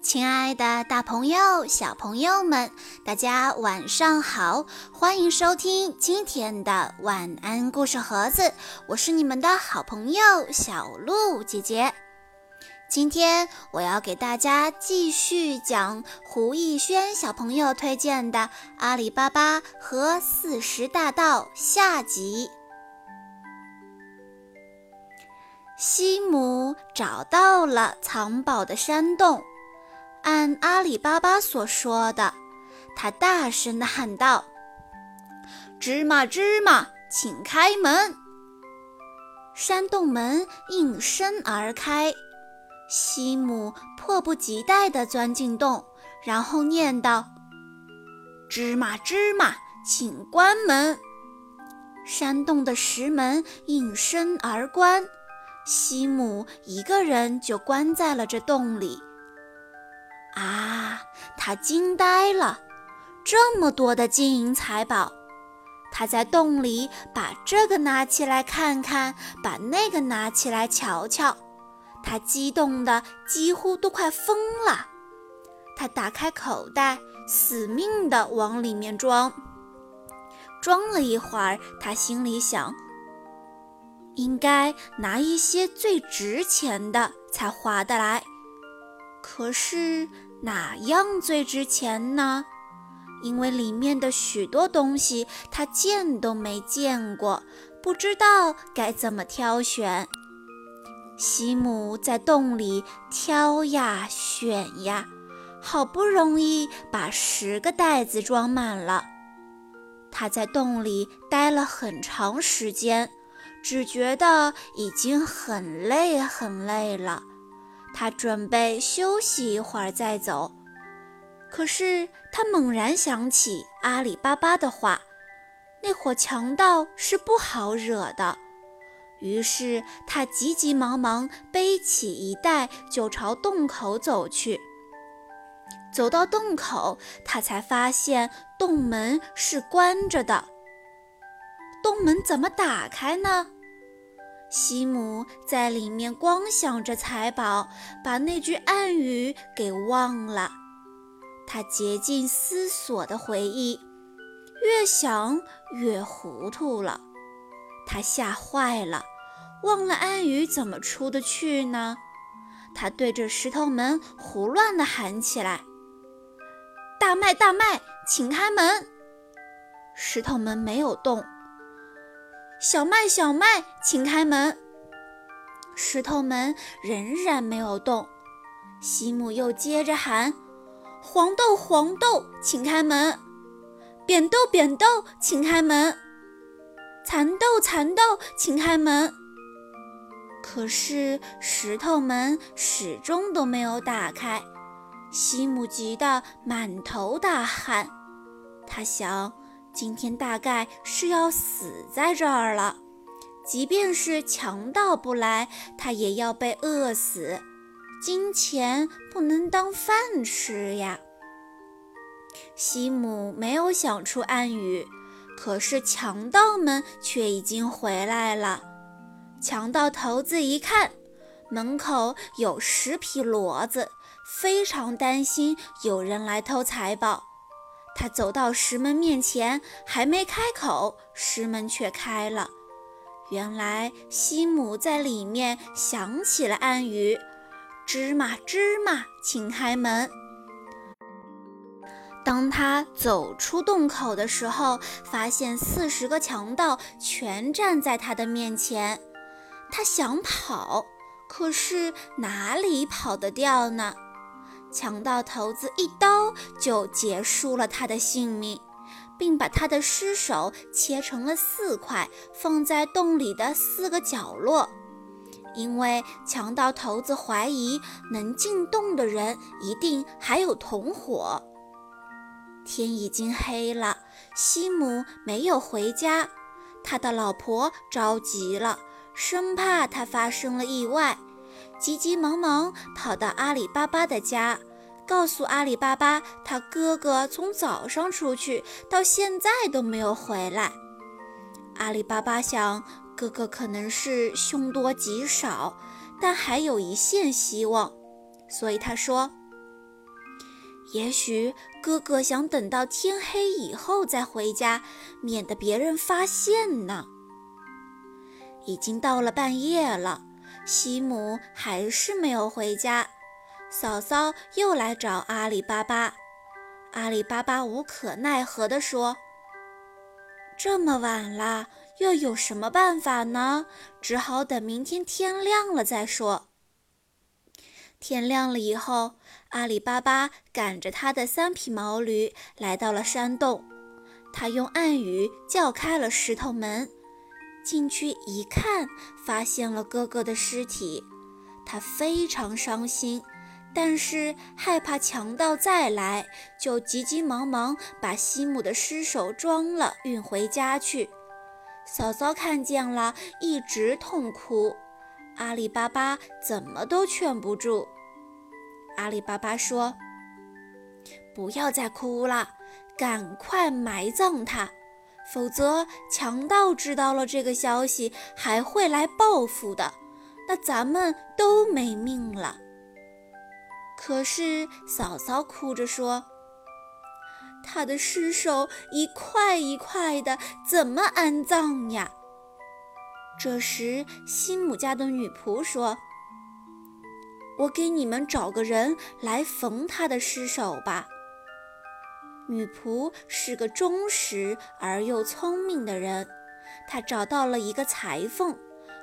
亲爱的大朋友、小朋友们，大家晚上好，欢迎收听今天的晚安故事盒子，我是你们的好朋友小鹿姐姐。今天我要给大家继续讲胡逸轩小朋友推荐的《阿里巴巴和40大盗》下集。西姆找到了藏宝的山洞，按阿里巴巴所说的，他大声地喊道：“芝麻芝麻，请开门！”山洞门应声而开，西姆迫不及待地钻进洞，然后念道：“芝麻芝麻，请关门！”山洞的石门应声而关，西姆一个人就关在了这洞里。啊，他惊呆了，这么多的金银财宝，他在洞里把这个拿起来看看，把那个拿起来瞧瞧，他激动得几乎都快疯了。他打开口袋，死命地往里面装。装了一会儿，他心里想，应该拿一些最值钱的才划得来，可是哪样最值钱呢？因为里面的许多东西他见都没见过，不知道该怎么挑选。西姆在洞里挑呀选呀，好不容易把10个袋子装满了。他在洞里待了很长时间，只觉得已经很累很累了，他准备休息一会儿再走。可是他猛然想起阿里巴巴的话，那伙强盗是不好惹的。于是他急急忙忙背起一袋，就朝洞口走去。走到洞口，他才发现洞门是关着的。洞门怎么打开呢？西姆在里面光想着财宝，把那句暗语给忘了。他竭尽思索的回忆，越想越糊涂了。他吓坏了，忘了暗语怎么出得去呢？他对着石头门胡乱地喊起来：“大麦大麦，请开门！”石头门没有动。小麦小麦，请开门！石头门仍然没有动。西姆又接着喊：“黄豆黄豆，请开门！扁豆扁豆，请开门！蚕豆蚕豆，请开门！”可是石头门始终都没有打开。西姆急得满头大汗，他想，今天大概是要死在这儿了，即便是强盗不来，他也要被饿死。金钱不能当饭吃呀。西姆没有想出暗语，可是强盗们却已经回来了。强盗头子一看，门口有10匹骡子，非常担心有人来偷财宝。他走到石门面前，还没开口，石门却开了。原来西姆在里面想起了暗语：“芝麻芝麻，请开门！”当他走出洞口的时候，发现40个强盗全站在他的面前。他想跑，可是哪里跑得掉呢？强盗头子一刀就结束了他的性命，并把他的尸首切成了4块，放在洞里的4个角落。因为强盗头子怀疑能进洞的人一定还有同伙。天已经黑了，西姆没有回家，他的老婆着急了，生怕他发生了意外。急急忙忙跑到阿里巴巴的家，告诉阿里巴巴他哥哥从早上出去到现在都没有回来。阿里巴巴想，哥哥可能是凶多吉少，但还有一线希望，所以他说：“也许哥哥想等到天黑以后再回家，免得别人发现呢。已经到了半夜了，西姆还是没有回家。嫂嫂又来找阿里巴巴，阿里巴巴无可奈何地说：这么晚了，又有什么办法呢？只好等明天天亮了再说。天亮了以后，阿里巴巴赶着他的3匹毛驴来到了山洞，他用暗语叫开了石头门，进去一看，发现了哥哥的尸体。他非常伤心，但是害怕强盗再来，就急急忙忙把西姆的尸首装了运回家去。嫂嫂看见了，一直痛哭，阿里巴巴怎么都劝不住。阿里巴巴说：不要再哭了，赶快埋葬他，否则强盗知道了这个消息还会来报复的，那咱们都没命了。可是嫂嫂哭着说：他的尸首一块一块的，怎么安葬呀？这时西姆家的女仆说：我给你们找个人来缝他的尸首吧。女仆是个忠实而又聪明的人，她找到了一个裁缝，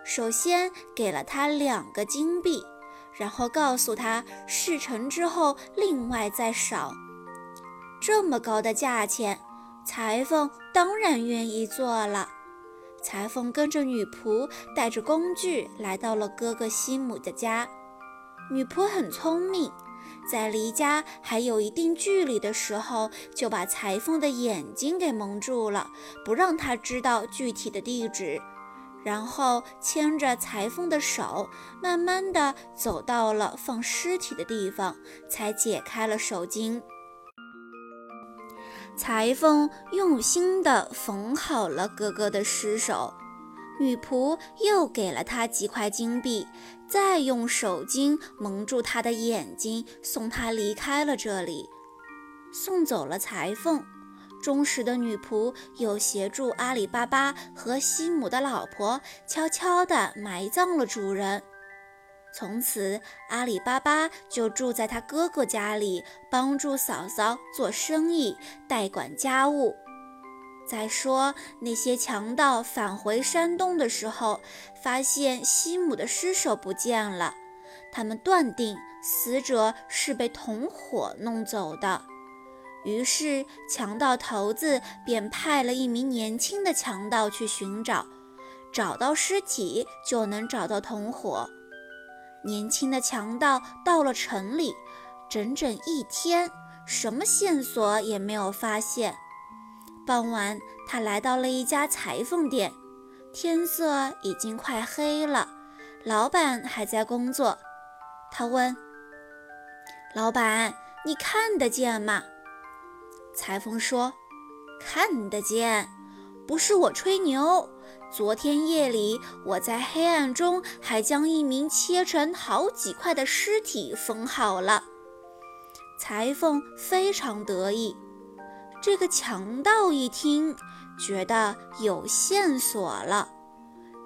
首先给了他2个金币，然后告诉他事成之后另外再赏。这么高的价钱，裁缝当然愿意做了。裁缝跟着女仆带着工具来到了哥哥西姆的家。女仆很聪明，在离家还有一定距离的时候，就把裁缝的眼睛给蒙住了，不让他知道具体的地址，然后牵着裁缝的手，慢慢地走到了放尸体的地方，才解开了手巾。裁缝用心地缝好了哥哥的尸首，女仆又给了他几块金币，再用手巾蒙住他的眼睛，送他离开了这里。送走了裁缝，忠实的女仆又协助阿里巴巴和西姆的老婆悄悄地埋葬了主人。从此，阿里巴巴就住在他哥哥家里，帮助嫂嫂做生意，代管家务。再说，那些强盗返回山洞的时候，发现西姆的尸首不见了，他们断定死者是被同伙弄走的。于是强盗头子便派了一名年轻的强盗去寻找，找到尸体就能找到同伙。年轻的强盗到了城里，整整1天，什么线索也没有发现。傍晚，他来到了一家裁缝店，天色已经快黑了，老板还在工作。他问：老板，你看得见吗？裁缝说：看得见，不是我吹牛，昨天夜里我在黑暗中还将一名切成好几块的尸体缝好了。裁缝非常得意，这个强盗一听，觉得有线索了，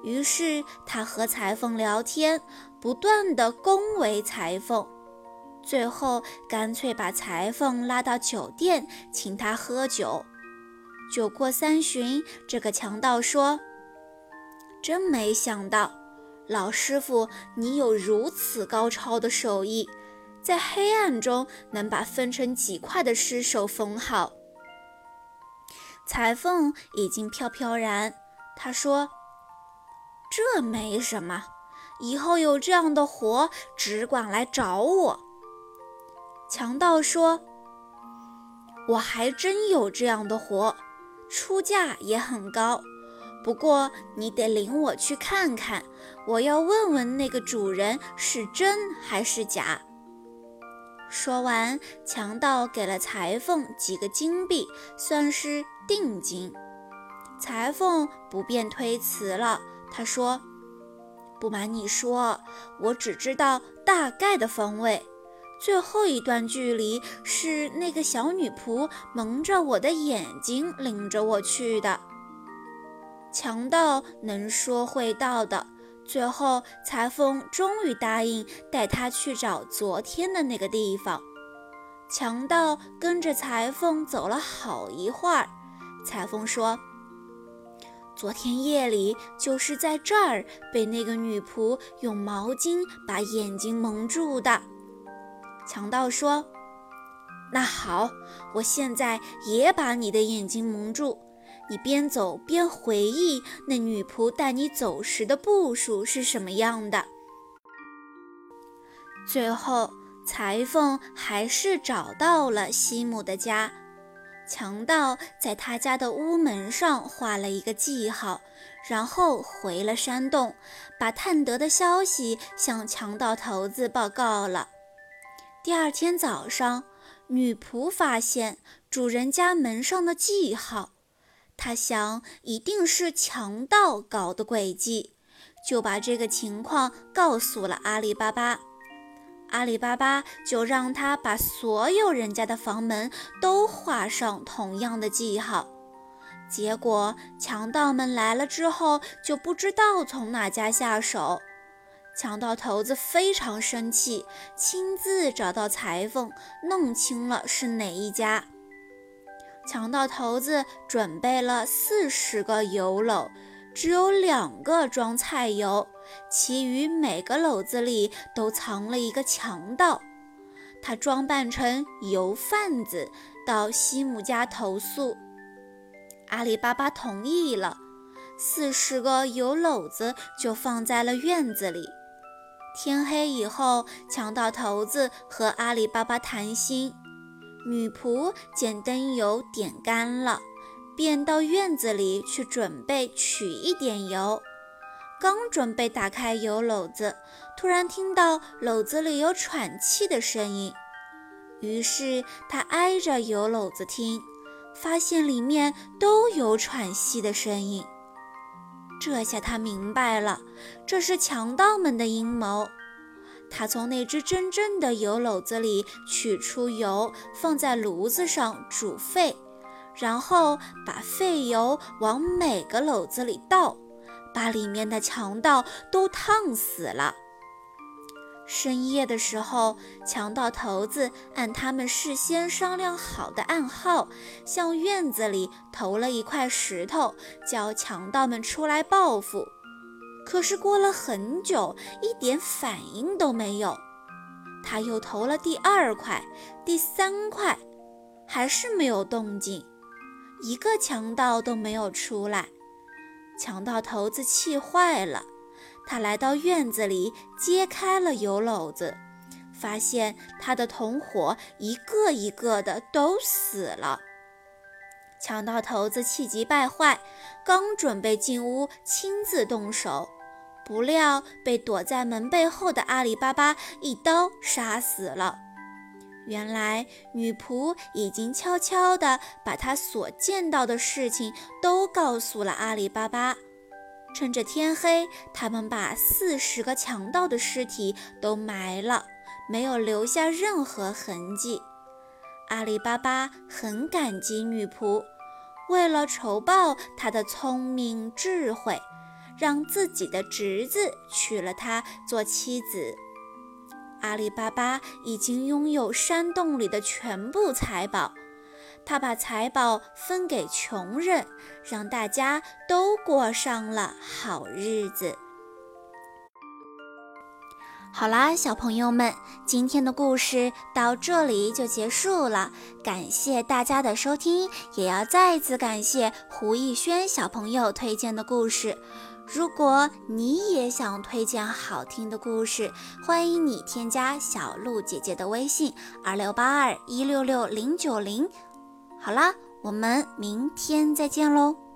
于是他和裁缝聊天，不断地恭维裁缝。最后干脆把裁缝拉到酒店，请他喝酒。酒过3巡，这个强盗说：真没想到，老师傅你有如此高超的手艺，在黑暗中能把分成几块的尸首缝好。裁缝已经飘飘然，他说：这没什么，以后有这样的活，只管来找我。强盗说：我还真有这样的活，出价也很高，不过你得领我去看看，我要问问那个主人是真还是假。说完，强盗给了裁缝几个金币，算是定金。裁缝不便推辞了，他说：不瞒你说，我只知道大概的方位，最后一段距离是那个小女仆蒙着我的眼睛领着我去的。强盗能说会道的，最后裁缝终于答应带他去找昨天的那个地方。强盗跟着裁缝走了好一会儿，裁缝说，昨天夜里就是在这儿被那个女仆用毛巾把眼睛蒙住的。强盗说，那好，我现在也把你的眼睛蒙住，你边走边回忆那女仆带你走时的步数是什么样的。最后裁缝还是找到了西姆的家，强盗在他家的屋门上画了一个记号，然后回了山洞，把探得的消息向强盗头子报告了。第二天早上，女仆发现主人家门上的记号，她想一定是强盗搞的诡计，就把这个情况告诉了阿里巴巴。阿里巴巴就让他把所有人家的房门都画上同样的记号。结果强盗们来了之后就不知道从哪家下手。强盗头子非常生气，亲自找到裁缝，弄清了是哪一家。强盗头子准备了40个油篓，只有2个装菜油，其余每个篓子里都藏了一个强盗。他装扮成油贩子到西姆家投诉，阿里巴巴同意了，40个油篓子就放在了院子里。天黑以后，强盗头子和阿里巴巴谈心，女仆捡灯油点干了，便到院子里去准备取一点油。刚准备打开油篓子，突然听到篓子里有喘气的声音，于是他挨着油篓子听，发现里面都有喘息的声音。这下他明白了，这是强盗们的阴谋。他从那只真正的油篓子里取出油，放在炉子上煮沸，然后把沸油往每个篓子里倒，把里面的强盗都烫死了。深夜的时候，强盗头子按他们事先商量好的暗号，向院子里投了一块石头，叫强盗们出来报复。可是过了很久，一点反应都没有。他又投了第2块、第3块，还是没有动静，一个强盗都没有出来。强盗头子气坏了，他来到院子里，揭开了油篓子，发现他的同伙一个一个的都死了。强盗头子气急败坏，刚准备进屋亲自动手，不料被躲在门背后的阿里巴巴一刀杀死了。原来女仆已经悄悄地把她所见到的事情都告诉了阿里巴巴。趁着天黑，他们把40个强盗的尸体都埋了，没有留下任何痕迹。阿里巴巴很感激女仆，为了酬报她的聪明智慧，让自己的侄子娶了她做妻子。阿里巴巴已经拥有山洞里的全部财宝，他把财宝分给穷人，让大家都过上了好日子。好啦，小朋友们，今天的故事到这里就结束了，感谢大家的收听，也要再次感谢胡逸轩小朋友推荐的故事。如果你也想推荐好听的故事，欢迎你添加小鹿姐姐的微信2682166090。好啦，我们明天再见喽。